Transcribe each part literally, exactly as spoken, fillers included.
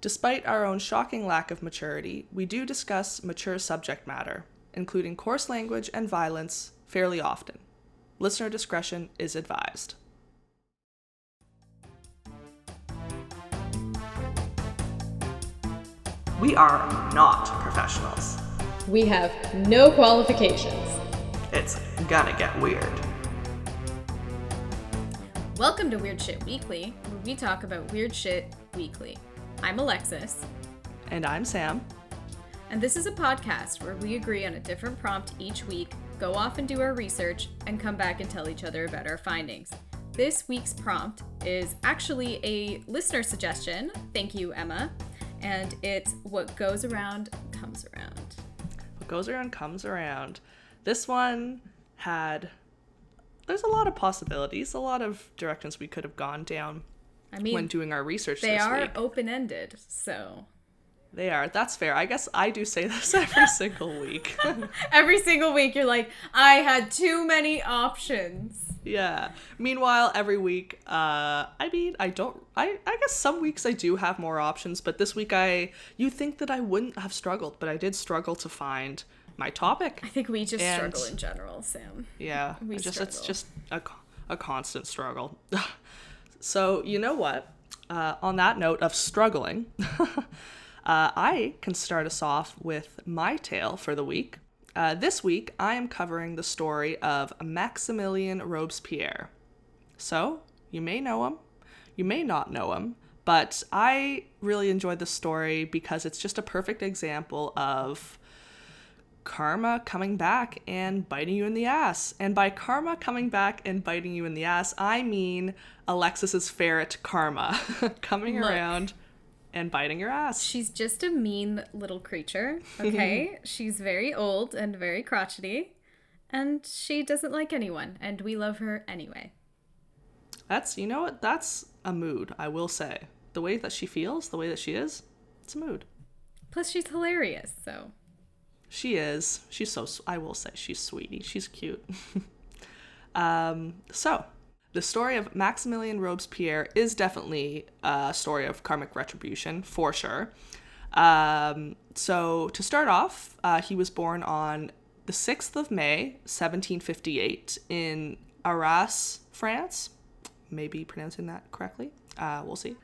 Despite our own shocking lack of maturity, we do discuss mature subject matter, including coarse language and violence, fairly often. Listener discretion is advised. We are not professionals. We have no qualifications. It's gonna get weird. Welcome to Weird Shit Weekly, where we talk about weird shit weekly. I'm Alexis. And I'm Sam. And this is a podcast where we agree on a different prompt each week, go off and do our research, and come back and tell each other about our findings. This week's prompt is actually a listener suggestion. Thank you, Emma. And it's what goes around comes around. What goes around comes around. This one had, there's a lot of possibilities, a lot of directions we could have gone down I mean, when doing our research this week. They are open-ended, so. They are. That's fair. I guess I do say this every single week. Every single week you're like, I had too many options. Yeah. Meanwhile, every week, uh, I mean, I don't, I, I guess some weeks I do have more options, but this week I, you'd think that I wouldn't have struggled, but I did struggle to find my topic. I think we just and, struggle in general, Sam. Yeah. We just, struggle. It's just a, a constant struggle. So, you know what? Uh, on that note of struggling, uh, I can start us off with my tale for the week. Uh, this week, I am covering the story of Maximilien Robespierre. So, you may know him, you may not know him, but I really enjoyed this story because it's just a perfect example of karma coming back and biting you in the ass. And by karma coming back and biting you in the ass, I mean Alexis's ferret karma coming Look. around and biting your ass. She's just a mean little creature, okay? She's very old and very crotchety, and she doesn't like anyone, and we love her anyway. That's, you know what, that's a mood, I will say. The way that she feels, the way that she is, it's a mood. Plus, she's hilarious, so. She is. She's so, I will say, she's sweetie. She's cute. um, so... The story of Maximilien Robespierre is definitely a story of karmic retribution, for sure. Um, so to start off, uh, he was born on the sixth of May, seventeen fifty-eight, in Arras, France. Maybe pronouncing that correctly. Uh, we'll see.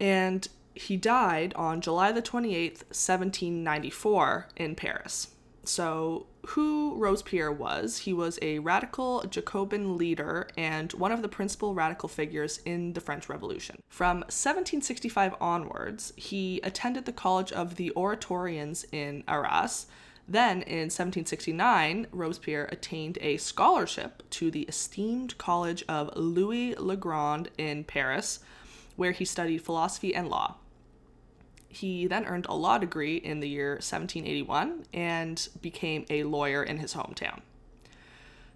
And he died on July the twenty-eighth, seventeen ninety-four, in Paris. So who Robespierre was, he was a radical Jacobin leader and one of the principal radical figures in the French Revolution. From seventeen sixty-five onwards, he attended the College of the Oratorians in Arras. Then in seventeen sixty-nine, Robespierre attained a scholarship to the esteemed College of Louis le Grand in Paris, where he studied philosophy and law. He then earned a law degree in the year seventeen eighty-one and became a lawyer in his hometown.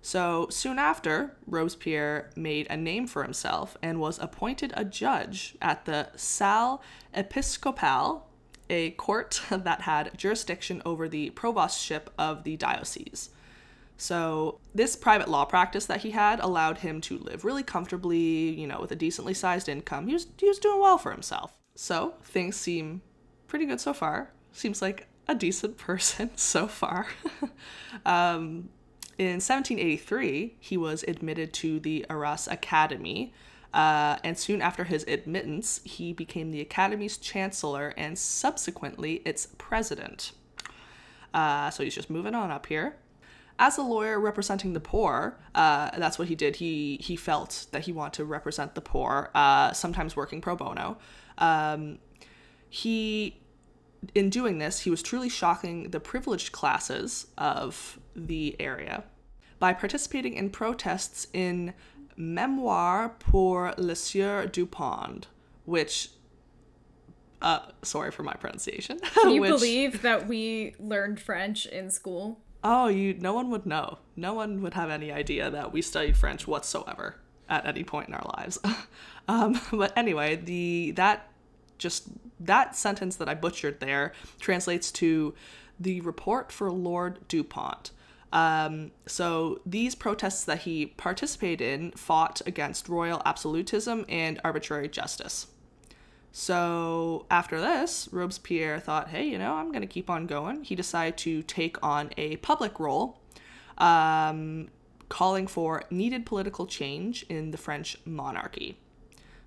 So soon after, Robespierre made a name for himself and was appointed a judge at the Sal Episcopal, a court that had jurisdiction over the provostship of the diocese. So this private law practice that he had allowed him to live really comfortably, you know, with a decently sized income. He was, he was doing well for himself. So, things seem pretty good so far. Seems like a decent person so far. um, in seventeen eighty-three, he was admitted to the Arras Academy, uh, and soon after his admittance, he became the Academy's chancellor and subsequently its president. Uh, so he's just moving on up here. As a lawyer representing the poor, uh, that's what he did. He he felt that he wanted to represent the poor, uh, sometimes working pro bono. Um, he, in doing this, he was truly shocking the privileged classes of the area by participating in protests in Memoir pour le Sieur Dupond, which, uh, sorry for my pronunciation. Can you which, believe that we learned French in school? Oh, you, no one would know. No one would have any idea that we studied French whatsoever at any point in our lives. um, but anyway, the that just that sentence that I butchered there translates to the report for Lord Dupont. Um, so these protests that he participated in fought against royal absolutism and arbitrary justice. So after this, Robespierre thought, hey, you know, I'm going to keep on going. He decided to take on a public role, um, calling for needed political change in the French monarchy.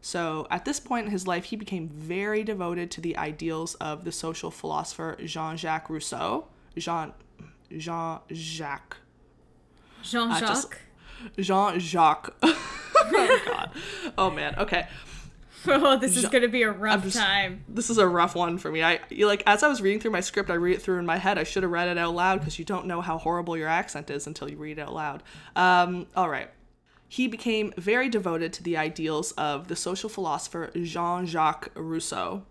So at this point in his life, he became very devoted to the ideals of the social philosopher Jean-Jacques Rousseau. Jean, Jean-Jacques. Jean-Jacques. Uh, just, Jean-Jacques. Oh, God. Oh, man. Okay. Oh, this is going to be a rough just, time. This is a rough one for me. I like as I was reading through my script, I read it through in my head. I should have read it out loud because you don't know how horrible your accent is until you read it out loud. Um, all right. He became very devoted to the ideals of the social philosopher Jean-Jacques Rousseau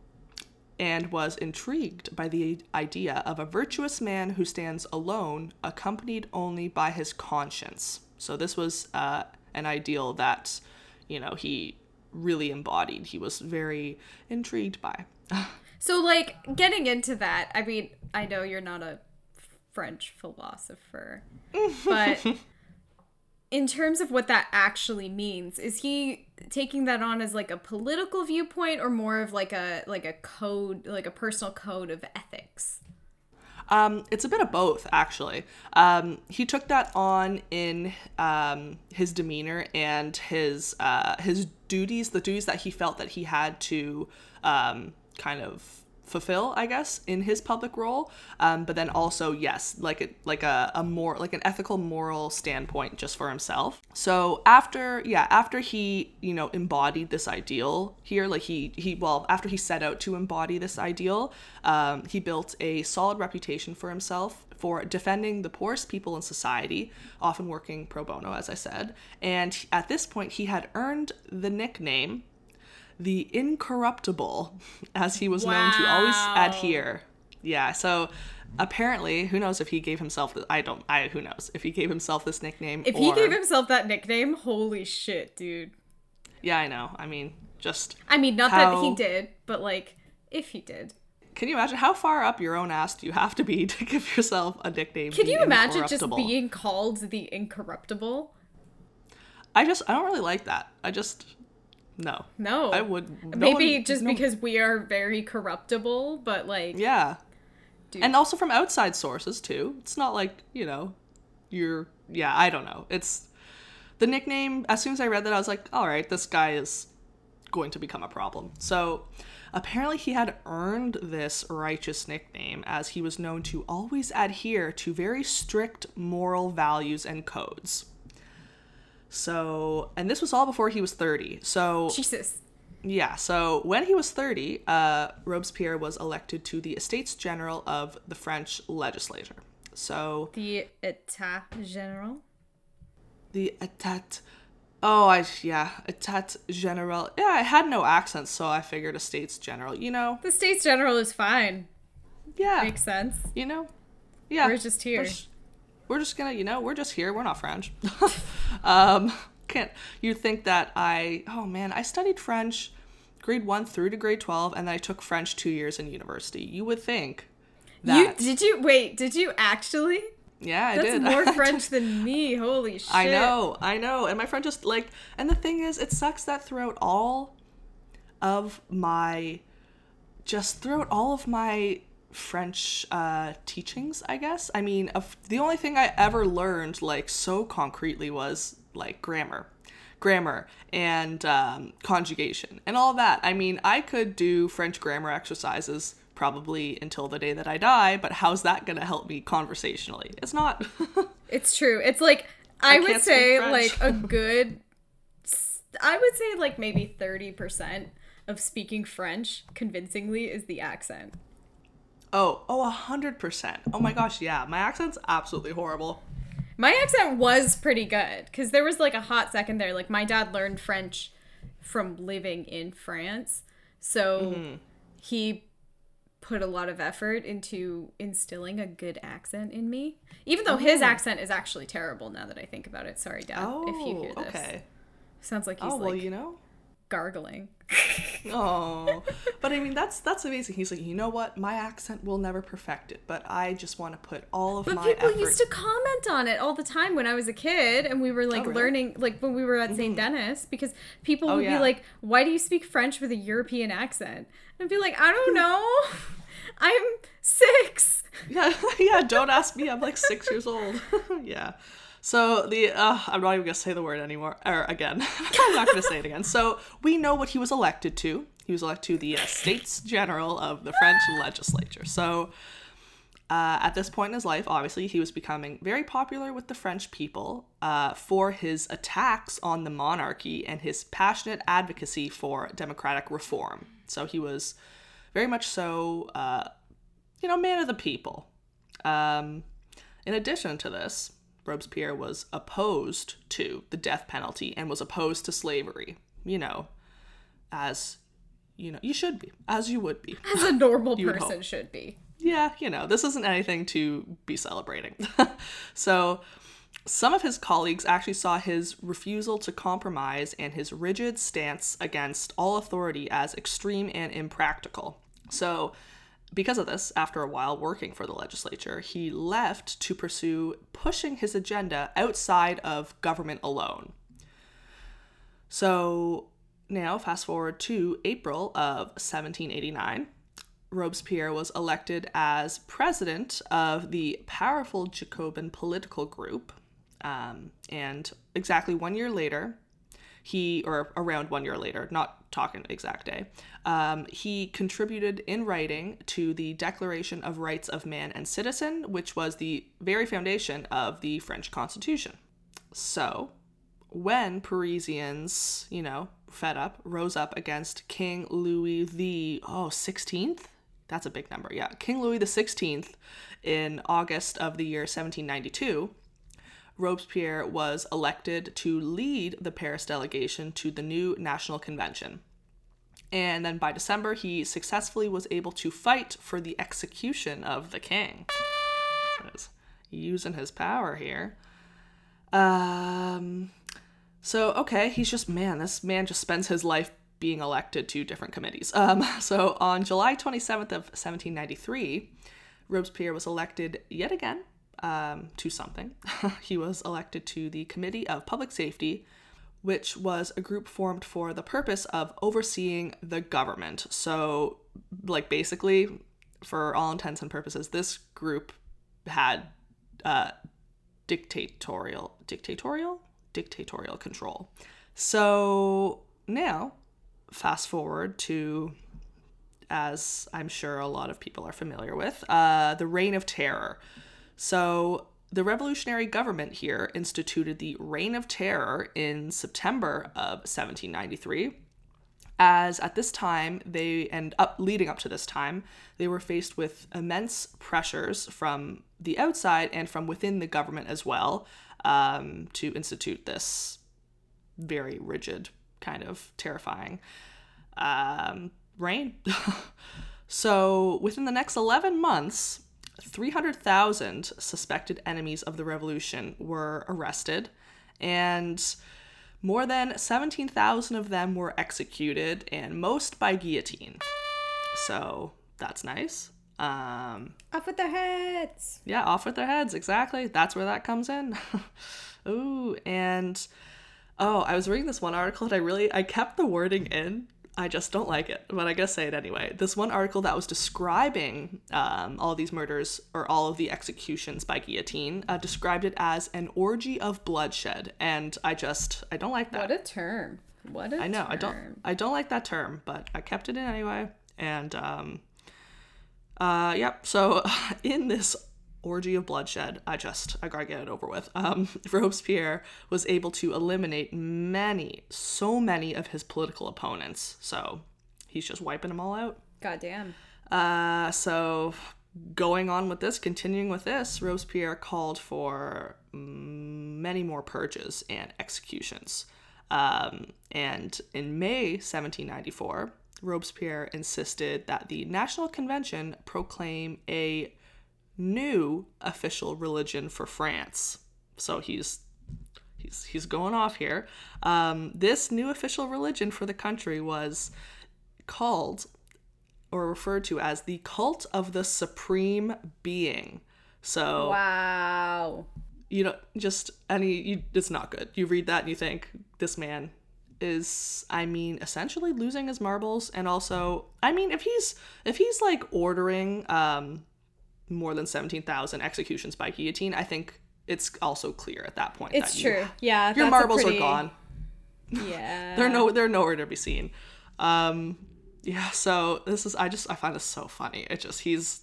and was intrigued by the idea of a virtuous man who stands alone, accompanied only by his conscience. So this was uh, an ideal that, you know, he really embodied. He was very intrigued by. So, like, getting into that, I mean, I know you're not a French philosopher, but... in terms of what that actually means, is he taking that on as like a political viewpoint or more of like a like a code, like a personal code of ethics? Um, it's a bit of both, actually. Um, he took that on in um, his demeanor and his uh, his duties, the duties that he felt that he had to um, kind of fulfill, I guess, in his public role, um, but then also, yes, like a, like a, a more like an ethical, moral standpoint just for himself. So after, yeah, after he, you know, embodied this ideal here, like he, he well, after he set out to embody this ideal, um, he built a solid reputation for himself for defending the poorest people in society, often working pro bono, as I said. And at this point, he had earned the nickname The Incorruptible, as he was wow. known to always adhere. Yeah, so apparently, who knows if he gave himself, th- I don't, I who knows, if he gave himself this nickname. If or... he gave himself that nickname, holy shit, dude. Yeah, I know. I mean, just I mean, not how... that he did, but like, if he did. Can you imagine how far up your own ass do you have to be to give yourself a nickname? Can you imagine just being called The Incorruptible? I just, I don't really like that. I just... No. No. I would... No Maybe one, just no, because we are very corruptible, but, like... Yeah. Dude. And also from outside sources, too. It's not like, you know, you're... Yeah, I don't know. It's... The nickname, as soon as I read that, I was like, all right, this guy is going to become a problem. So, apparently he had earned this righteous nickname, as he was known to always adhere to very strict moral values and codes. So, and this was all before he was thirty. So, Jesus. Yeah. So when he was thirty, uh, Robespierre was elected to the Estates General of the French legislature. So the Etat General. The Etat. Oh, I yeah, Etat General. Yeah, I had no accent, so I figured Estates General. You know, the States General is fine. Yeah, makes sense. You know, yeah, we're just here. We're sh- We're just gonna, you know, we're just here. We're not French. um, can't you think that I, oh man, I studied French grade one through to grade twelve, and then I took French two years in university. You would think that. You, did you, wait, did you actually? Yeah, I That's did. That's more French than me. Holy shit. I know, I know. And my French just like, and the thing is, it sucks that throughout all of my, just throughout all of my, French uh teachings, I guess. I mean, of the only thing I ever learned like so concretely was like grammar grammar and um conjugation and all that. I mean, I could do French grammar exercises probably until the day that I die, but how's that gonna help me conversationally? It's not. It's true. It's like I, I would say like a good I would say like maybe thirty percent of speaking French convincingly is the accent. Oh, oh, a hundred percent. Oh my gosh, yeah. My accent's absolutely horrible. My accent was pretty good, because there was like a hot second there. Like, my dad learned French from living in France, so mm-hmm. he put a lot of effort into instilling a good accent in me. Even though oh. his accent is actually terrible now that I think about it. Sorry, Dad, oh, if you hear this. Okay. Sounds like he's oh, like... Oh, well, you know... gargling. Oh, but I mean, that's that's amazing. He's like, you know what? My accent will never perfect it, but I just want to put all of but my effort. But people used to comment on it all the time when I was a kid, and we were like oh, really? learning, like when we were at Saint Mm-hmm. Denis, because people oh, would yeah. be like, why do you speak French with a European accent? And I'd be like, I don't know. I'm six. Yeah, yeah. Don't ask me. I'm like six years old. Yeah. So the, uh, I'm not even going to say the word anymore, or again, I'm not going to say it again. So we know what he was elected to. He was elected to the Estates General of the French legislature. So uh, at this point in his life, obviously, he was becoming very popular with the French people uh, for his attacks on the monarchy and his passionate advocacy for democratic reform. So he was very much so, uh, you know, man of the people. Um, in addition to this, Robespierre was opposed to the death penalty and was opposed to slavery, you know, as, you know, you should be, as you would be. As a normal person should be. Yeah, you know, this isn't anything to be celebrating. So some of his colleagues actually saw his refusal to compromise and his rigid stance against all authority as extreme and impractical. So because of this, after a while working for the legislature, he left to pursue pushing his agenda outside of government alone. So now, fast forward to April of seventeen eighty-nine, Robespierre was elected as president of the powerful Jacobin political group. Um, and exactly one year later, he, or around one year later, not talking exact day, um, he contributed in writing to the Declaration of Rights of Man and Citizen, which was the very foundation of the French Constitution. So when Parisians, you know, fed up, rose up against King Louis the, oh, sixteenth? That's a big number, yeah. King Louis the sixteenth in August of the year seventeen ninety-two, Robespierre was elected to lead the Paris delegation to the new National Convention. And then by December, he successfully was able to fight for the execution of the king. So using his power here. Um, so, okay, he's just, man, this man just spends his life being elected to different committees. Um, so on July twenty-seventh of seventeen ninety-three, Robespierre was elected yet again. Um, to something. He was elected to the Committee of Public Safety, which was a group formed for the purpose of overseeing the government. So, like, basically, for all intents and purposes, this group had uh, dictatorial, dictatorial, dictatorial control. So now, fast forward to, as I'm sure a lot of people are familiar with, uh, the Reign of Terror. So the revolutionary government here instituted the Reign of Terror in September of seventeen ninety-three, as at this time, they, and up leading up to this time, they were faced with immense pressures from the outside and from within the government as well, um, to institute this very rigid, kind of terrifying um, reign. So within the next eleven months, three hundred thousand suspected enemies of the revolution were arrested, and more than seventeen thousand of them were executed, and most by guillotine. So that's nice. Um, off with their heads! Yeah, off with their heads, exactly. That's where that comes in. Ooh, and oh, I was reading this one article that I really, I kept the wording in. I just don't like it, but I gotta say it anyway. This one article that was describing um, all these murders, or all of the executions by guillotine, uh, described it as an orgy of bloodshed, and I just I don't like that. What a term! What a I know term. I don't I don't like that term, but I kept it in anyway. And um, uh, yep. So in this orgy of bloodshed, I just I gotta get it over with. Um, Robespierre was able to eliminate many, so many of his political opponents. So he's just wiping them all out. Goddamn. Uh, so going on with this, continuing with this, Robespierre called for many more purges and executions. Um, and in May seventeen ninety-four, Robespierre insisted that the National Convention proclaim a new official religion for France. So he's he's he's going off here. Um, this new official religion for the country was called or referred to as the Cult of the Supreme Being. So wow, you know, just any you, it's not good. You read that and you think this man is, I mean, essentially losing his marbles, and also, I mean, if he's if he's like ordering um more than seventeen thousand executions by guillotine, I think it's also clear at that point. It's that true. You, yeah, your marbles pretty... are gone. Yeah, they're no they're nowhere to be seen. Um, yeah. So this is I just I find this so funny. It just he's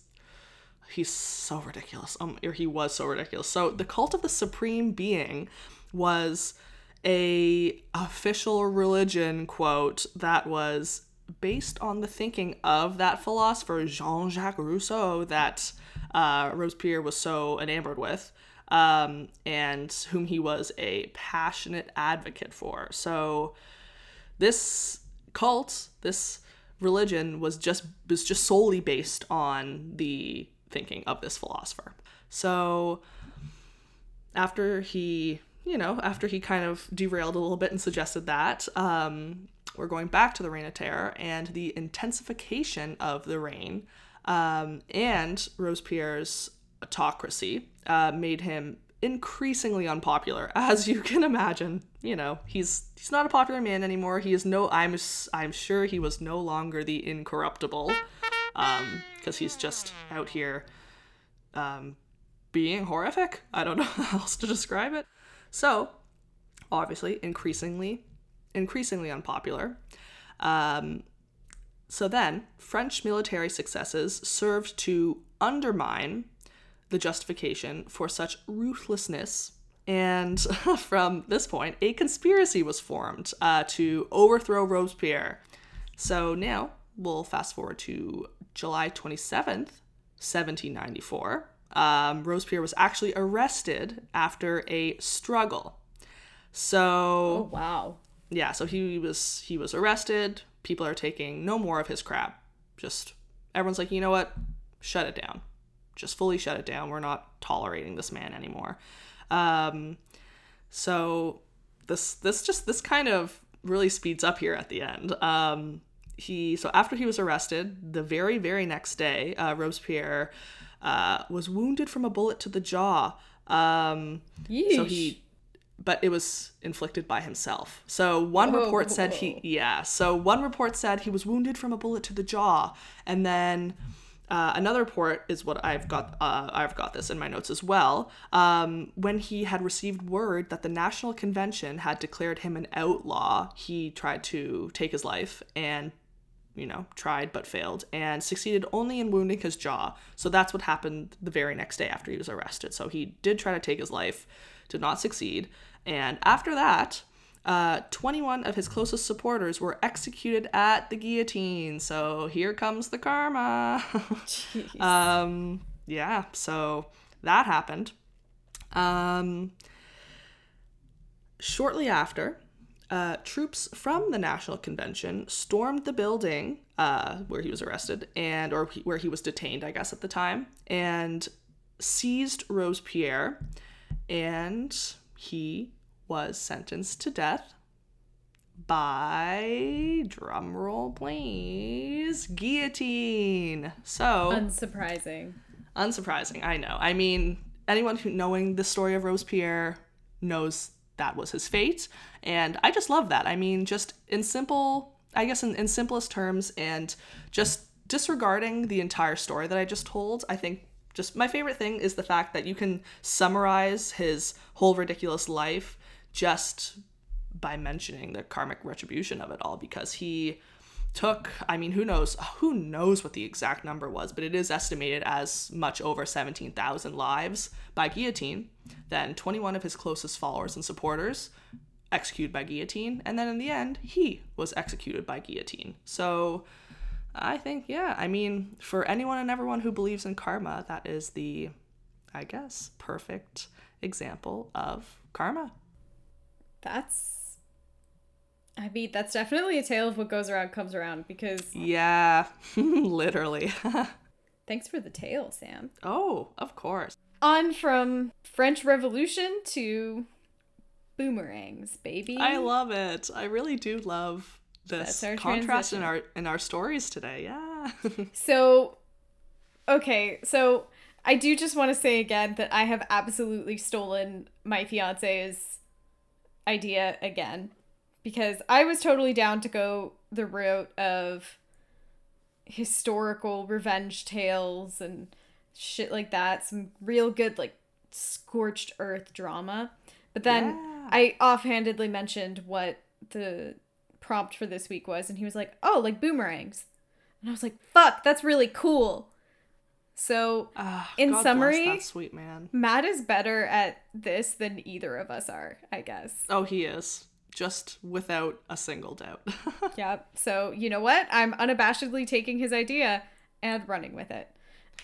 he's so ridiculous. Um, or he was so ridiculous. So the Cult of the Supreme Being was a official religion, quote, that was based on the thinking of that philosopher Jean-Jacques Rousseau that uh, Robespierre was so enamored with, um, and whom he was a passionate advocate for. So this cult, this religion, was just was just solely based on the thinking of this philosopher. So after he... you know, after he kind of derailed a little bit and suggested that, um, we're going back to the Reign of Terror and the intensification of the reign, um, and Robespierre's autocracy uh, made him increasingly unpopular. As you can imagine, you know, he's he's not a popular man anymore. He is no, I'm I'm sure he was no longer the incorruptible, um, because he's just out here um, being horrific. I don't know how else to describe it. So, obviously, increasingly, increasingly unpopular. Um, so then, French military successes served to undermine the justification for such ruthlessness. And from this point, a conspiracy was formed uh, to overthrow Robespierre. So now, we'll fast forward to July twenty-seventh, seventeen ninety-four. Um, Robespierre was actually arrested after a struggle. So, oh, wow. Yeah, so he was he was arrested. People are taking no more of his crap. Just everyone's like, you know what? Shut it down. Just fully shut it down. We're not tolerating this man anymore. Um, so this this just this kind of really speeds up here at the end. Um, he so after he was arrested, the very very next day, uh, Robespierre. Uh, was wounded from a bullet to the jaw. Um, so he, but it was inflicted by himself. So one whoa, report said whoa. he, yeah. So one report said he was wounded from a bullet to the jaw, and then uh, another report is what I've got. Uh, I've got this in my notes as well. Um, when he had received word that the National Convention had declared him an outlaw, he tried to take his life and. you know, tried but failed, and succeeded only in wounding his jaw. So that's what happened the very next day after he was arrested. So he did try to take his life, did not succeed. And after that, uh, twenty-one of his closest supporters were executed at the guillotine. So here comes the karma. um, yeah, so that happened. Um, shortly after... Uh, troops from the National Convention stormed the building uh, where he was arrested and or he, where he was detained, I guess, at the time, and seized Robespierre, and he was sentenced to death by, drumroll please, guillotine. So unsurprising. Unsurprising, I know. I mean, anyone who knowing the story of Robespierre knows that was his fate, and I just love that. I mean, just in simple, I guess in, in simplest terms, and just disregarding the entire story that I just told, I think just my favorite thing is the fact that you can summarize his whole ridiculous life just by mentioning the karmic retribution of it all, because he took, I mean, who knows, who knows what the exact number was, but it is estimated as much over seventeen thousand lives by guillotine. Then twenty-one of his closest followers and supporters executed by guillotine. And then in the end, he was executed by guillotine. So I think, yeah, I mean, for anyone and everyone who believes in karma, that is the, I guess, perfect example of karma. That's I mean, that's definitely a tale of what goes around comes around, because... Yeah, literally. Thanks for the tale, Sam. Oh, of course. On from French Revolution to boomerangs, baby. I love it. I really do love this contrast transition in our in our stories today. Yeah. So, okay, so I do just want to say again that I have absolutely stolen my fiance's idea again, because I was totally down to go the route of historical revenge tales and shit like that, some real good like scorched earth drama. But then yeah. I offhandedly mentioned what the prompt for this week was, and he was like, oh, like boomerangs. And I was like, fuck, that's really cool. So uh, in God summary, that sweet man. Matt is better at this than either of us are, I guess. Oh, he is. Just without a single doubt. Yeah. So you know what? I'm unabashedly taking his idea and running with it.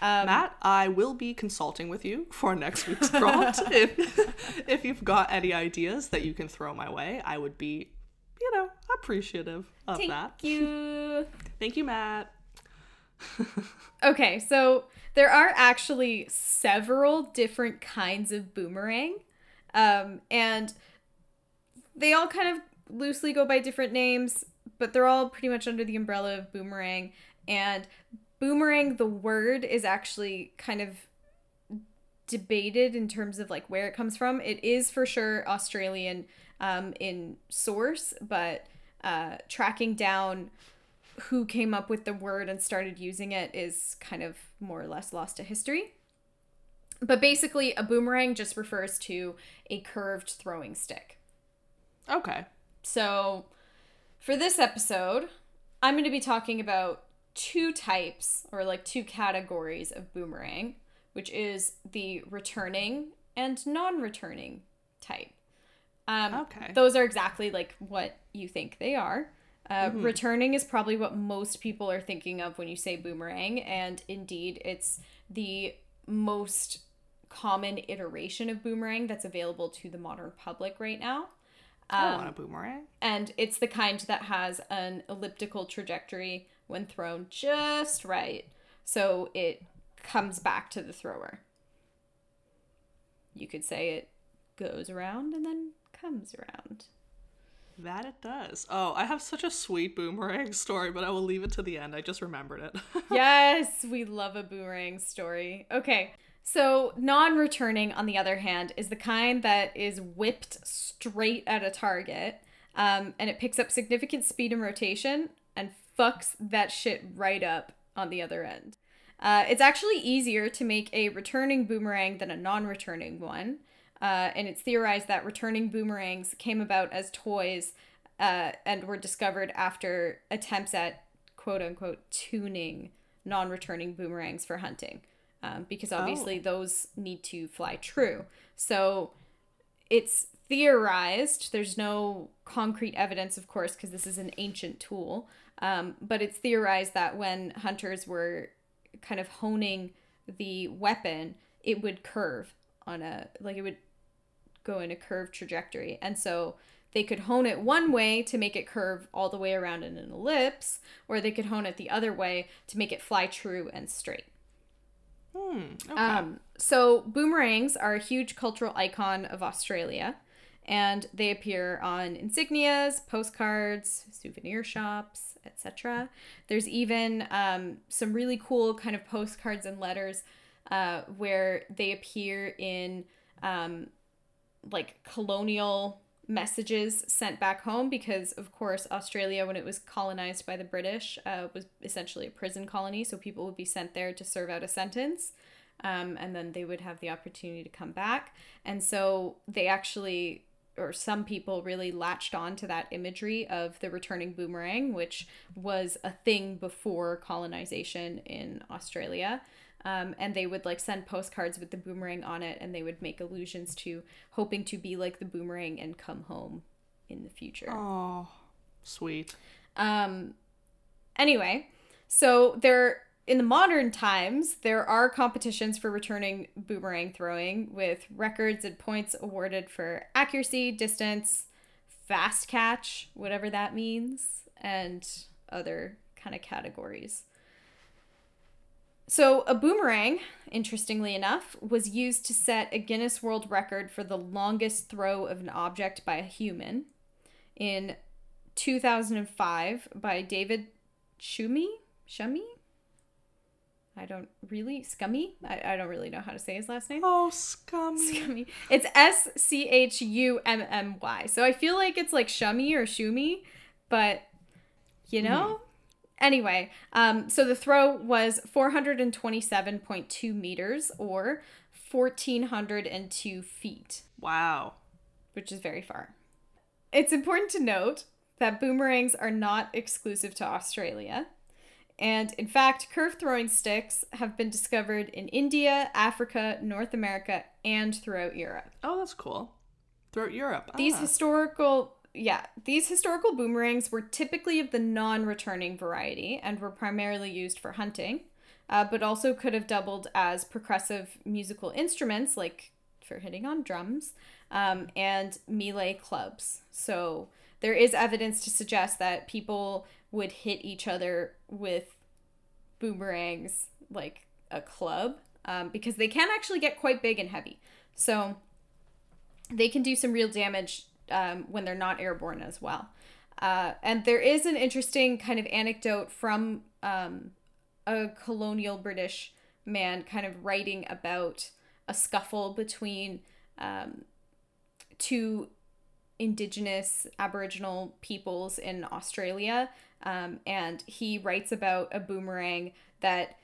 Um, Matt, I will be consulting with you for next week's prompt. if, if you've got any ideas that you can throw my way, I would be, you know, appreciative of Thank that. Thank you. Thank you, Matt. Okay, so there are actually several different kinds of boomerang, um, and they all kind of loosely go by different names, but they're all pretty much under the umbrella of boomerang. And boomerang, the word, is actually kind of debated in terms of like where it comes from. It is for sure Australian um, in source, but uh, tracking down who came up with the word and started using it is kind of more or less lost to history. But basically, a boomerang just refers to a curved throwing stick. Okay. So for this episode, I'm going to be talking about two types, or like two categories of boomerang, which is the returning and non-returning type. Um, okay. Those are exactly like what you think they are. Uh, mm-hmm. Returning is probably what most people are thinking of when you say boomerang, and indeed it's the most common iteration of boomerang that's available to the modern public right now. Um, I want a boomerang. And it's the kind that has an elliptical trajectory when thrown just right, so it comes back to the thrower. You could say it goes around and then comes around. That it does. Oh, I have such a sweet boomerang story, but I will leave it to the end. I just remembered it. Yes, we love a boomerang story. Okay, so non-returning, on the other hand, is the kind that is whipped straight at a target, um, and it picks up significant speed and rotation and fucks that shit right up on the other end. Uh, it's actually easier to make a returning boomerang than a non-returning one. Uh, and it's theorized that returning boomerangs came about as toys uh, and were discovered after attempts at, quote unquote, tuning non-returning boomerangs for hunting. Um, because obviously oh. those need to fly true. So it's theorized, there's no concrete evidence, of course, because this is an ancient tool. Um, but it's theorized that when hunters were kind of honing the weapon, it would curve on a, like it would go in a curved trajectory, and so they could hone it one way to make it curve all the way around in an ellipse, or they could hone it the other way to make it fly true and straight. Hmm, okay. Um, so boomerangs are a huge cultural icon of Australia, and they appear on insignias, postcards, souvenir shops, et cetera. There's even um, some really cool kind of postcards and letters Uh, where they appear in um, like colonial messages sent back home, because of course Australia, when it was colonized by the British, uh, was essentially a prison colony, so people would be sent there to serve out a sentence, um, and then they would have the opportunity to come back. And so they actually, or some people really latched on to that imagery of the returning boomerang, which was a thing before colonization in Australia. Um, and they would like send postcards with the boomerang on it, and they would make allusions to hoping to be like the boomerang and come home in the future. Oh, sweet. Um, anyway, so there, in the modern times, there are competitions for returning boomerang throwing with records and points awarded for accuracy, distance, fast catch, whatever that means, and other kind of categories. So a boomerang, interestingly enough, was used to set a Guinness World Record for the longest throw of an object by a human in two thousand five by David Schumny? Schumny? I don't really... Scummy? I, I don't really know how to say his last name. Oh, Scummy. Scummy. It's S C H U M M Y. So I feel like it's like Shummy or Shummy, but, you know? Mm. Anyway, um, so the throw was four hundred twenty-seven point two meters or one thousand four hundred two feet. Wow. Which is very far. It's important to note that boomerangs are not exclusive to Australia. And in fact, curved throwing sticks have been discovered in India, Africa, North America, and throughout Europe. Oh, that's cool. Throughout Europe. Ah. These historical... Yeah, these historical boomerangs were typically of the non-returning variety and were primarily used for hunting, uh, but also could have doubled as percussive musical instruments, like for hitting on drums, um, and melee clubs. So there is evidence to suggest that people would hit each other with boomerangs like a club, um, because they can actually get quite big and heavy. So they can do some real damage Um, when they're not airborne as well. Uh, and there is an interesting kind of anecdote from um, a colonial British man kind of writing about a scuffle between um, two indigenous Aboriginal peoples in Australia. Um, and he writes about a boomerang that,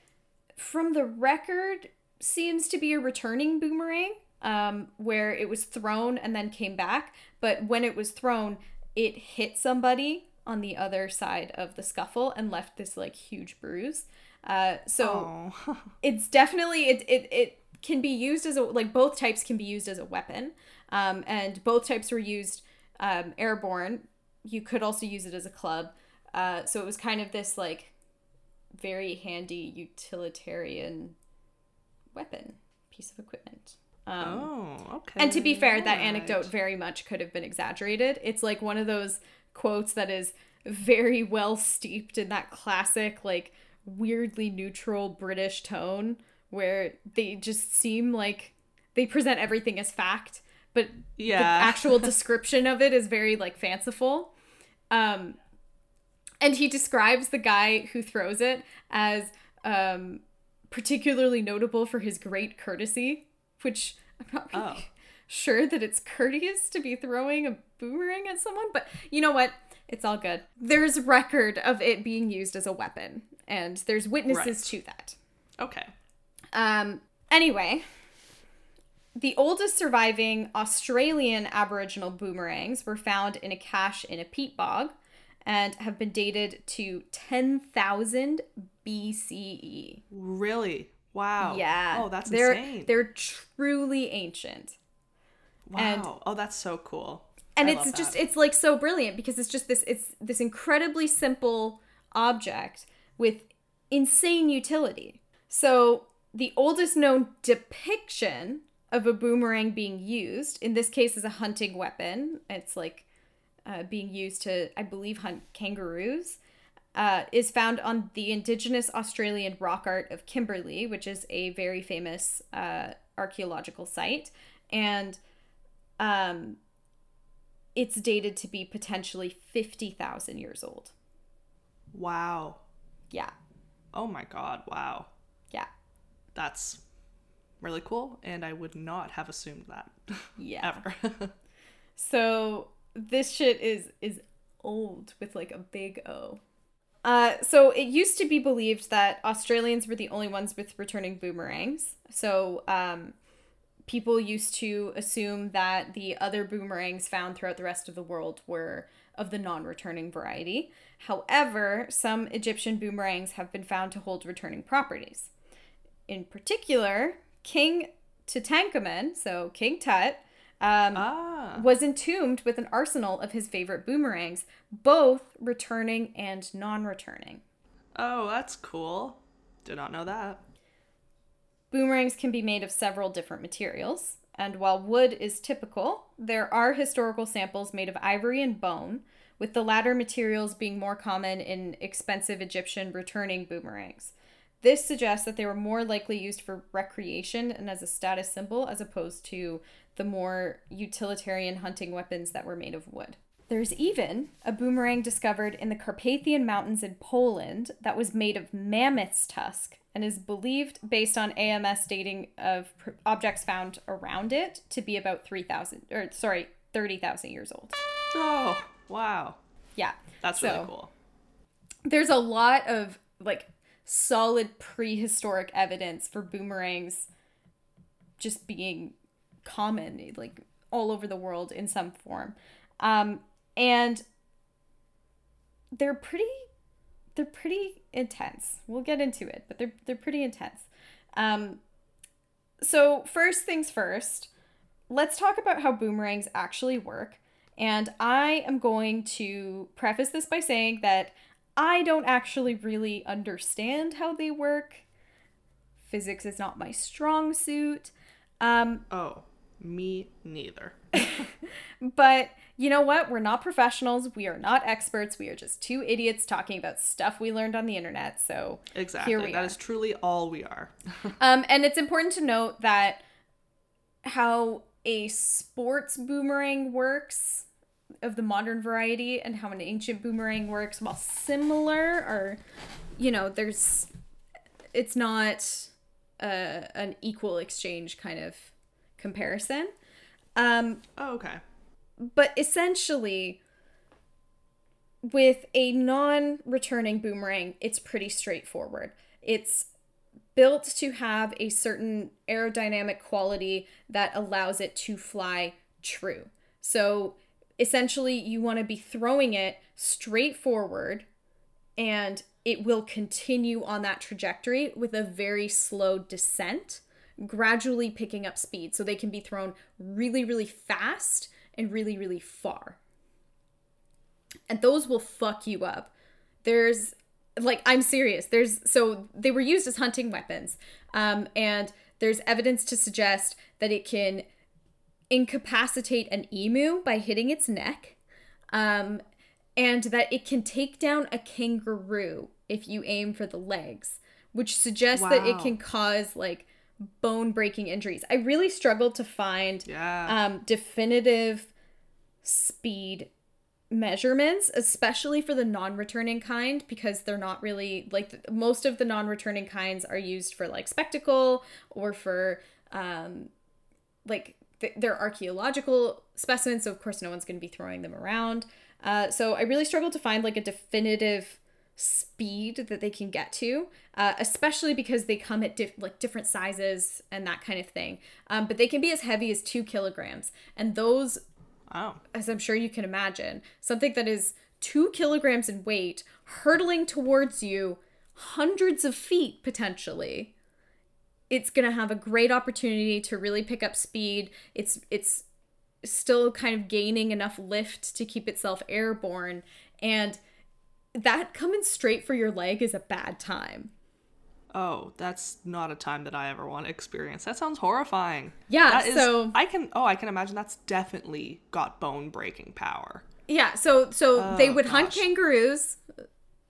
from the record, seems to be a returning boomerang. Um, where it was thrown and then came back. But when it was thrown, it hit somebody on the other side of the scuffle and left this like huge bruise. Uh, so oh. It's definitely, it, it, it can be used as a, like both types can be used as a weapon. Um, and both types were used um, airborne. You could also use it as a club. Uh, so it was kind of this like very handy utilitarian weapon, piece of equipment. Um, oh, okay. And to be fair, right. That anecdote very much could have been exaggerated. It's like one of those quotes that is very well steeped in that classic, like, weirdly neutral British tone where they just seem like they present everything as fact, but yeah. The actual description of it is very, like, fanciful. Um, and he describes the guy who throws it as um, particularly notable for his great courtesy. Which I'm not really oh. sure that it's courteous to be throwing a boomerang at someone, but you know what? It's all good. There's record of it being used as a weapon, and there's witnesses right. to that. Okay. Um. Anyway, the oldest surviving Australian Aboriginal boomerangs were found in a cache in a peat bog and have been dated to ten thousand B C E. Really? Wow. Yeah. Oh, that's they're, insane. They're truly ancient. Wow. And, oh, that's so cool. And I it's just, that. It's like so brilliant because it's just this, it's this incredibly simple object with insane utility. So the oldest known depiction of a boomerang being used, in this case, is a hunting weapon. It's like uh, being used to, I believe, hunt kangaroos. Uh, is found on the indigenous Australian rock art of Kimberley, which is a very famous uh, archaeological site. And um, it's dated to be potentially fifty thousand years old. Wow. Yeah. Oh my God. Wow. Yeah. That's really cool. And I would not have assumed that. Yeah. Ever. So this shit is, is old with like a big O. Uh, so it used to be believed that Australians were the only ones with returning boomerangs. So um, people used to assume that the other boomerangs found throughout the rest of the world were of the non-returning variety. However, some Egyptian boomerangs have been found to hold returning properties. In particular, King Tutankhamen, so King Tut, Um, ah. was entombed with an arsenal of his favorite boomerangs, both returning and non-returning. Oh, that's cool. Did not know that. Boomerangs can be made of several different materials, and while wood is typical, there are historical samples made of ivory and bone, with the latter materials being more common in expensive Egyptian returning boomerangs. This suggests that they were more likely used for recreation and as a status symbol, as opposed to the more utilitarian hunting weapons that were made of wood. There's even a boomerang discovered in the Carpathian Mountains in Poland that was made of mammoth's tusk and is believed, based on A M S dating of objects found around it, to be about three thousand, or sorry, thirty thousand years old. Oh, wow. Yeah. That's so, really cool. There's a lot of, like, solid prehistoric evidence for boomerangs just being common, like, all over the world in some form. Um, and they're pretty, they're pretty intense. We'll get into it, but they're, they're pretty intense. Um, so first things first, let's talk about how boomerangs actually work. And I am going to preface this by saying that I don't actually really understand how they work. Physics is not my strong suit. Um, oh, me neither. But you know what? We're not professionals. We are not experts. We are just two idiots talking about stuff we learned on the internet. So exactly. Here we that are. Is truly all we are. um, and it's important to note that how a sports boomerang works of the modern variety and how an ancient boomerang works, while similar, or, you know, there's, it's not a, an equal exchange kind of comparison. Um, oh, okay. But essentially, with a non-returning boomerang, it's pretty straightforward. It's built to have a certain aerodynamic quality that allows it to fly true. So essentially, you want to be throwing it straight forward, and it will continue on that trajectory with a very slow descent, gradually picking up speed. So they can be thrown really, really fast and really, really far. And those will fuck you up. There's, like, I'm serious. There's, so they were used as hunting weapons. Um, and there's evidence to suggest that it can incapacitate an emu by hitting its neck. Um, and that it can take down a kangaroo if you aim for the legs, which suggests wow. that it can cause, like, bone-breaking injuries. I really struggled to find yeah. um, definitive speed measurements, especially for the non-returning kind, because they're not really, like, most of the non-returning kinds are used for, like, spectacle or for, um, like, th- they're archaeological specimens, so of course no one's going to be throwing them around. Uh, so I really struggled to find, like, a definitive speed that they can get to, uh, especially because they come at diff- like different sizes and that kind of thing. Um, but they can be as heavy as two kilograms. And those, wow. as I'm sure you can imagine, something that is two kilograms in weight hurtling towards you hundreds of feet potentially, it's going to have a great opportunity to really pick up speed. It's, it's still kind of gaining enough lift to keep itself airborne, and that coming straight for your leg is a bad time. Oh, that's not a time that I ever want to experience. That sounds horrifying. Yeah, that is, so I can oh, I can imagine that's definitely got bone-breaking power. Yeah, so so oh, they would gosh. hunt kangaroos.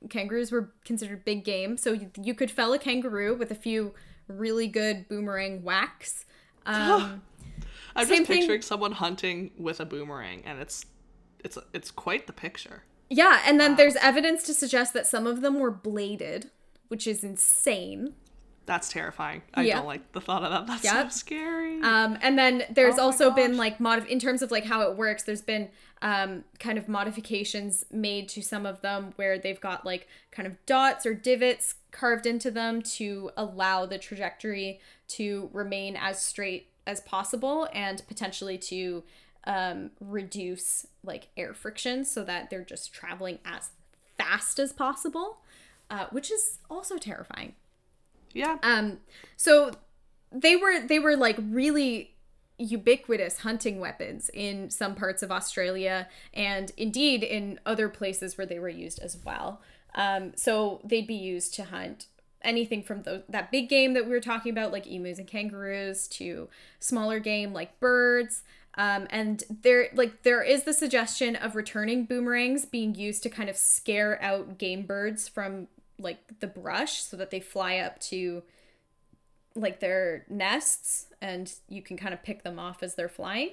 Kangaroos were considered big game, so you, you could fell a kangaroo with a few really good boomerang whacks. Um, I'm just picturing thing. someone hunting with a boomerang, and it's it's it's quite the picture. Yeah, and then wow. there's evidence to suggest that some of them were bladed, which is insane. That's terrifying. I yeah. don't like the thought of that. That's yep. so scary. Um, and then there's oh also gosh. been, like, mod- in terms of, like, how it works, there's been um, kind of modifications made to some of them where they've got, like, kind of dots or divots carved into them to allow the trajectory to remain as straight as possible, and potentially to um reduce, like, air friction so that they're just traveling as fast as possible, uh which is also terrifying. Yeah. Um so they were they were like really ubiquitous hunting weapons in some parts of Australia, and indeed in other places where they were used as well. Um so they'd be used to hunt anything from the, that big game that we were talking about, like emus and kangaroos, to smaller game like birds. Um, and there, like, there is the suggestion of returning boomerangs being used to kind of scare out game birds from like the brush so that they fly up to like their nests, and you can kind of pick them off as they're flying.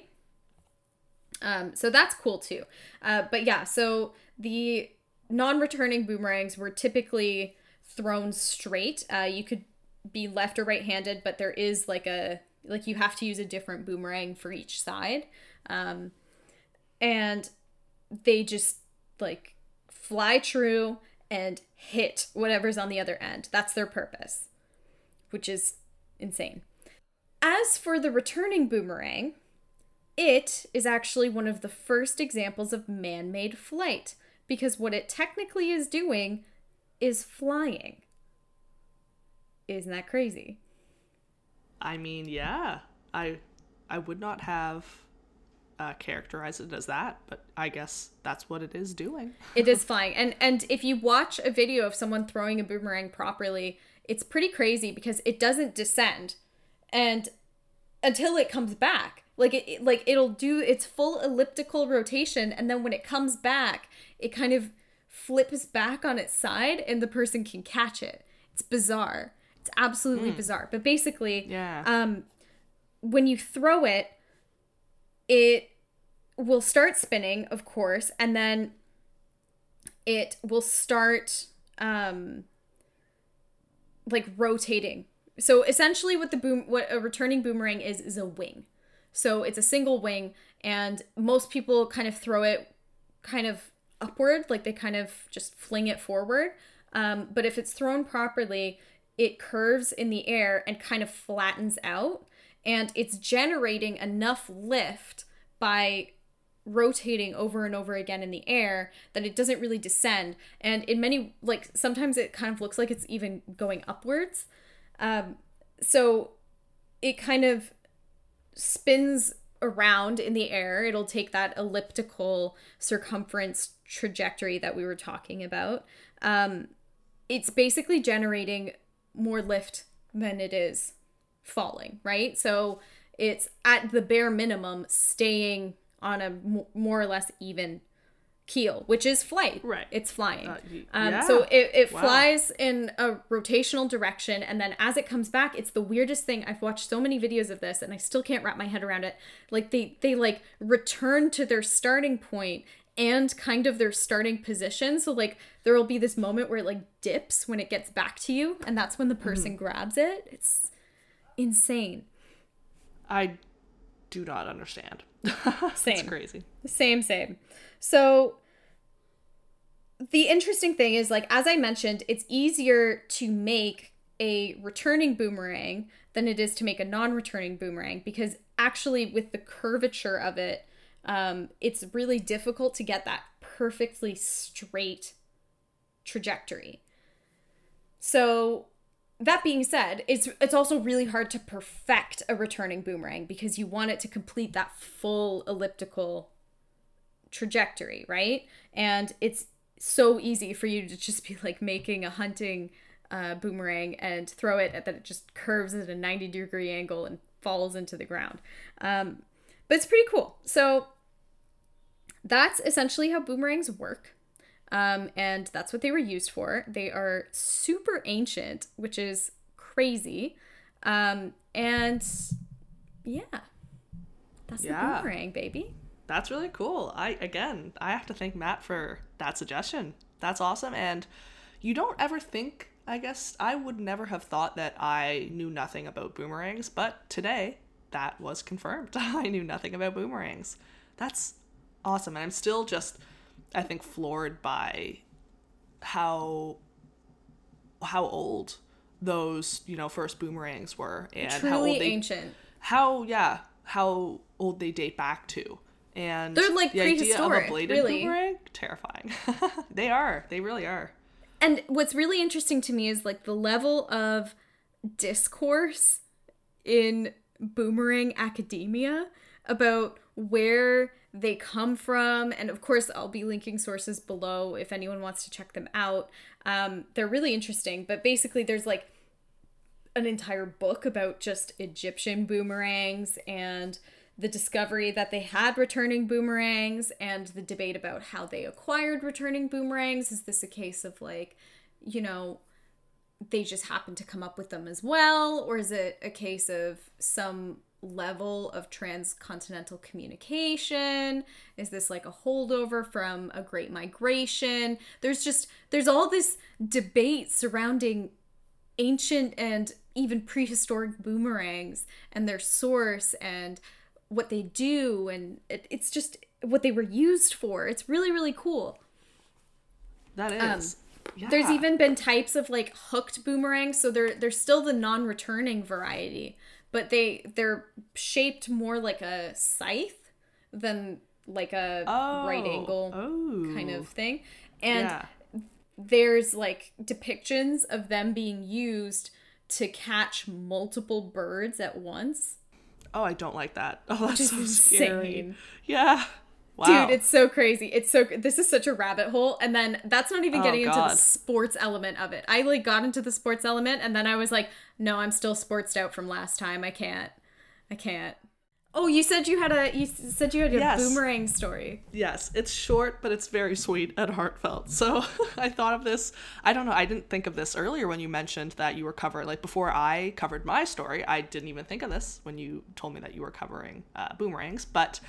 Um, so that's cool too. Uh, but yeah, so the non-returning boomerangs were typically thrown straight. Uh, you could be left or right-handed, but there is like a, like you have to use a different boomerang for each side. Um, and they just like fly true and hit whatever's on the other end. That's their purpose, which is insane. As for the returning boomerang, it is actually one of the first examples of man-made flight, because what it technically is doing is flying. Isn't that crazy? I mean, yeah. I I would not have uh, characterized it as that, but I guess that's what it is doing. It is flying. And and if you watch a video of someone throwing a boomerang properly, it's pretty crazy because it doesn't descend and until it comes back. Like it, like it'll do its full elliptical rotation, and then when it comes back, it kind of flips back on its side and the person can catch it. It's bizarre. It's absolutely mm. bizarre. But basically, yeah. um, when you throw it, it will start spinning, of course, and then it will start um, like rotating. So essentially, what the boom, what a returning boomerang is, is a wing. So it's a single wing, and most people kind of throw it kind of upward, like they kind of just fling it forward. Um, but if it's thrown properly, it curves in the air and kind of flattens out, and it's generating enough lift by rotating over and over again in the air that it doesn't really descend. And in many, like sometimes it kind of looks like it's even going upwards. Um, so it kind of spins around in the air. It'll take that elliptical circumference trajectory that we were talking about. Um, it's basically generating more lift than it is falling, right? So it's at the bare minimum staying on a m- more or less even keel, which is flight. Right. It's flying. Uh, y- um, yeah. So it, it wow. flies in a rotational direction, and then as it comes back, it's the weirdest thing. I've watched so many videos of this, and I still can't wrap my head around it. Like they, they like return to their starting point and kind of their starting position. So like there will be this moment where it like dips when it gets back to you, and that's when the person mm. grabs it. It's insane. I do not understand. Same. It's crazy. Same, same. So the interesting thing is, like, as I mentioned, it's easier to make a returning boomerang than it is to make a non-returning boomerang, because actually with the curvature of it, um, it's really difficult to get that perfectly straight trajectory. So that being said, it's it's also really hard to perfect a returning boomerang because you want it to complete that full elliptical trajectory, right? And it's so easy for you to just be like making a hunting uh, boomerang and throw it at that it just curves at a ninety degree angle and falls into the ground. Um, but it's pretty cool. So that's essentially how boomerangs work. Um, and that's what they were used for. They are super ancient, which is crazy. Um, and yeah, that's yeah. the boomerang, baby. That's really cool. I, again, I have to thank Matt for that suggestion. That's awesome. And you don't ever think, I guess, I would never have thought that I knew nothing about boomerangs, but today that was confirmed. I knew nothing about boomerangs. That's awesome. And I'm still just, I think, floored by how how old those, you know, first boomerangs were, and truly how old they, ancient. How yeah, how old they date back to, and they're like the prehistoric. Idea of a bladed really. Boomerang, terrifying. They are. They really are. And what's really interesting to me is like the level of discourse in boomerang academia about where they come from, and of course I'll be linking sources below if anyone wants to check them out. Um, they're really interesting, but basically there's like an entire book about just Egyptian boomerangs and the discovery that they had returning boomerangs and the debate about how they acquired returning boomerangs. Is this a case of like you know, they just happen to come up with them as well? Or is it a case of some level of transcontinental communication? Is this like a holdover from a Great Migration? There's just, there's all this debate surrounding ancient and even prehistoric boomerangs and their source and what they do, and it, it's just what they were used for. It's really, really cool. That is. Um, yeah. There's even been types of like hooked boomerangs, so they're they're still the non-returning variety, but they they're shaped more like a scythe than like a oh, right angle oh. kind of thing. And yeah. there's like depictions of them being used to catch multiple birds at once. Oh, I don't like that. Oh, that's so insane. Scary. Yeah. Wow. Dude, it's so crazy. It's so, this is such a rabbit hole. And then that's not even getting oh, into the sports element of it. I like got into the sports element and then I was like, no, I'm still sportsed out from last time. I can't, I can't. Oh, you said you had a, you said you had a yes. boomerang story. Yes. It's short, but it's very sweet and heartfelt. So I thought of this. I don't know. I didn't think of this earlier when you mentioned that you were covering, like before I covered my story, I didn't even think of this when you told me that you were covering uh, boomerangs, but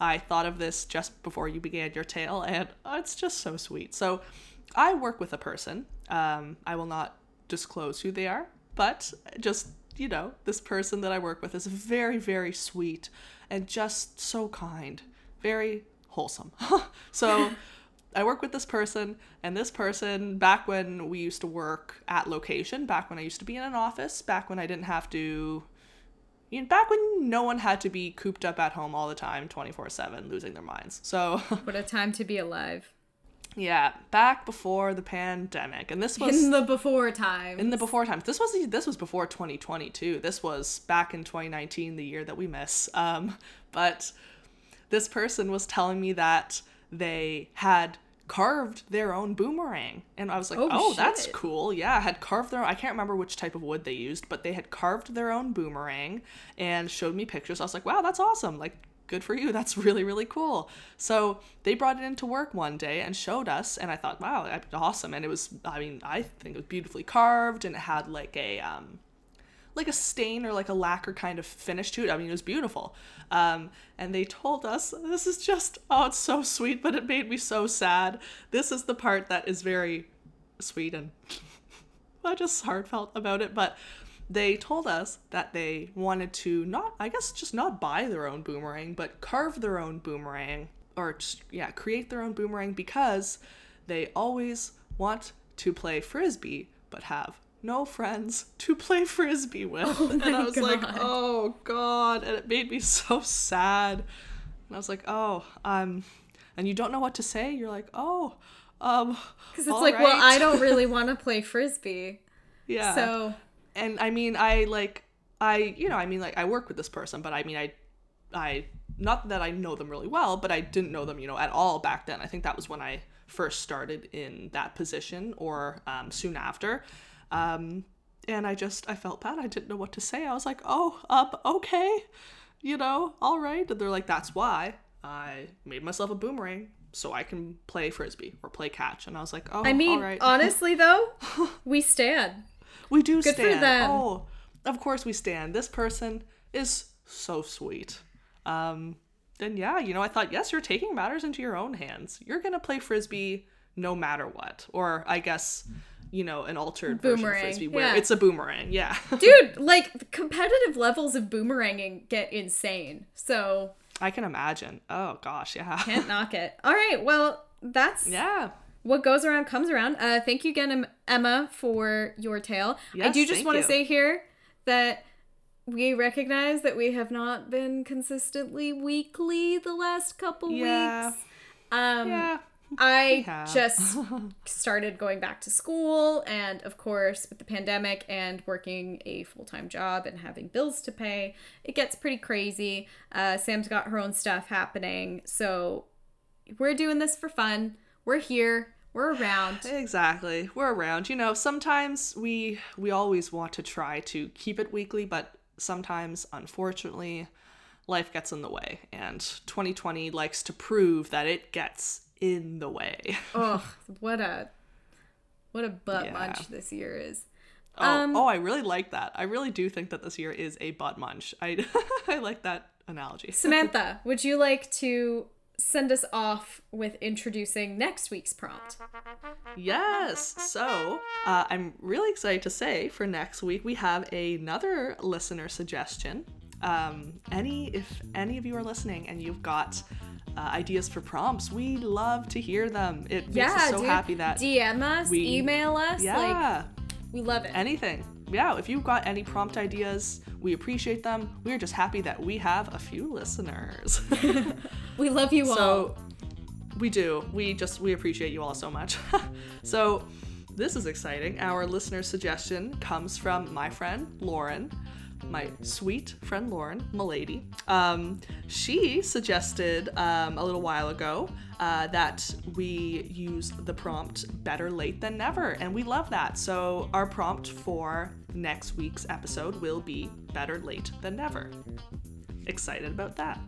I thought of this just before you began your tale, and oh, it's just so sweet. So I work with a person. Um, I will not disclose who they are, but just, you know, this person that I work with is very, very sweet and just so kind, very wholesome. So I work with this person, and this person, back when we used to work at location, back when I used to be in an office, back when I didn't have to, you know, back when no one had to be cooped up at home all the time, twenty-four seven, losing their minds. So what a time to be alive. Yeah, back before the pandemic, and this was in the before times. In the before times, this was this was before twenty twenty-two. This was back in twenty nineteen, the year that we miss. Um, but this person was telling me that they had carved their own boomerang, and I was like, "Oh, oh that's cool." Yeah, had carved their own. I can't remember which type of wood they used, but they had carved their own boomerang and showed me pictures. I was like, "Wow, that's awesome!" Like, good for you. That's really, really cool. So they brought it into work one day and showed us, and I thought, wow, that's awesome. And it was, I mean, I think it was beautifully carved, and it had like a, um, like a stain or like a lacquer kind of finish to it. I mean, it was beautiful. Um, and they told us, this is just, oh, it's so sweet, but it made me so sad. This is the part that is very sweet and just heartfelt about it, but they told us that they wanted to not, I guess, just not buy their own boomerang, but carve their own boomerang, or just, yeah, create their own boomerang, because they always want to play Frisbee, but have no friends to play Frisbee with. Oh, and I was God. like, oh God. And it made me so sad. And I was like, oh, um, and you don't know what to say. You're like, oh, um, because it's like, right. well, I don't really want to play Frisbee. Yeah. So. And I mean, I like, I, you know, I mean, like, I work with this person, but I mean, I, I, not that I know them really well, but I didn't know them, you know, at all back then. I think that was when I first started in that position, or um, soon after. Um, and I just, I felt bad. I didn't know what to say. I was like, oh, um, okay, you know, all right. And they're like, that's why I made myself a boomerang, so I can play Frisbee or play catch. And I was like, oh, I mean, all right. Honestly, though, we stand. We do Good stand. For them. Oh, of course we stand. This person is so sweet. Um, and yeah, you know, I thought, yes, you're taking matters into your own hands. You're going to play Frisbee no matter what. Or I guess, you know, an altered boomerang. version of Frisbee where yeah. it's a boomerang. Yeah. Dude, like competitive levels of boomeranging get insane. So. I can imagine. Oh, gosh. Yeah. Can't knock it. All right. Well, that's. Yeah. What goes around comes around. Uh, thank you again, Emma, for your tale. Yes, I do just want to say here that we recognize that we have not been consistently weekly the last couple yeah. weeks. Um, yeah. I yeah. just started going back to school, and of course, with the pandemic and working a full-time job and having bills to pay, it gets pretty crazy. Uh, Sam's got her own stuff happening, so we're doing this for fun. We're here. We're around. Exactly. We're around. You know, sometimes we we always want to try to keep it weekly, but sometimes, unfortunately, life gets in the way. And twenty twenty likes to prove that it gets in the way. Oh, what a What a butt yeah. munch this year is. Oh, um, oh, I really like that. I really do think that this year is a butt munch. I I like that analogy. Samantha, would you like to send us off with introducing next week's prompt? Yes. So uh, I'm really excited to say for next week, we have another listener suggestion. Um, any, if any of you are listening and you've got uh, ideas for prompts, we love to hear them. It yeah, makes us so dude, happy that D M us, we, email us. Yeah. Like, we love it. Anything. Yeah, if you've got any prompt ideas, we appreciate them. We're just happy that we have a few listeners. We love you all. So we do. We just, we appreciate you all so much. So this is exciting. Our listener suggestion comes from my friend, Lauren, my sweet friend, Lauren, m'lady. Um, she suggested um, a little while ago uh, that we use the prompt better late than never. And we love that. So our prompt for next week's episode will be better late than never. Excited about that.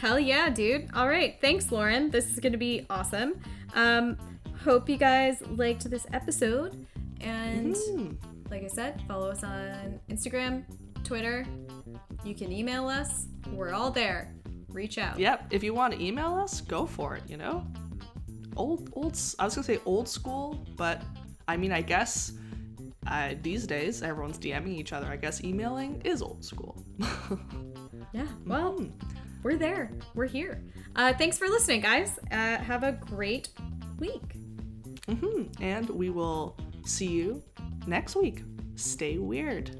Hell yeah, dude. All right. Thanks, Lauren. This is going to be awesome. Um, hope you guys liked this episode. And mm. like I said, follow us on Instagram, Twitter. You can email us. We're all there. Reach out. Yep. If you want to email us, go for it, you know? Old, old, I was going to say old school, but I mean, I guess uh, these days everyone's DMing each other. I guess emailing is old school. Yeah, well, we're there. We're here. Uh, thanks for listening, guys. Uh, have a great week. Mm-hmm. And we will see you next week. Stay weird.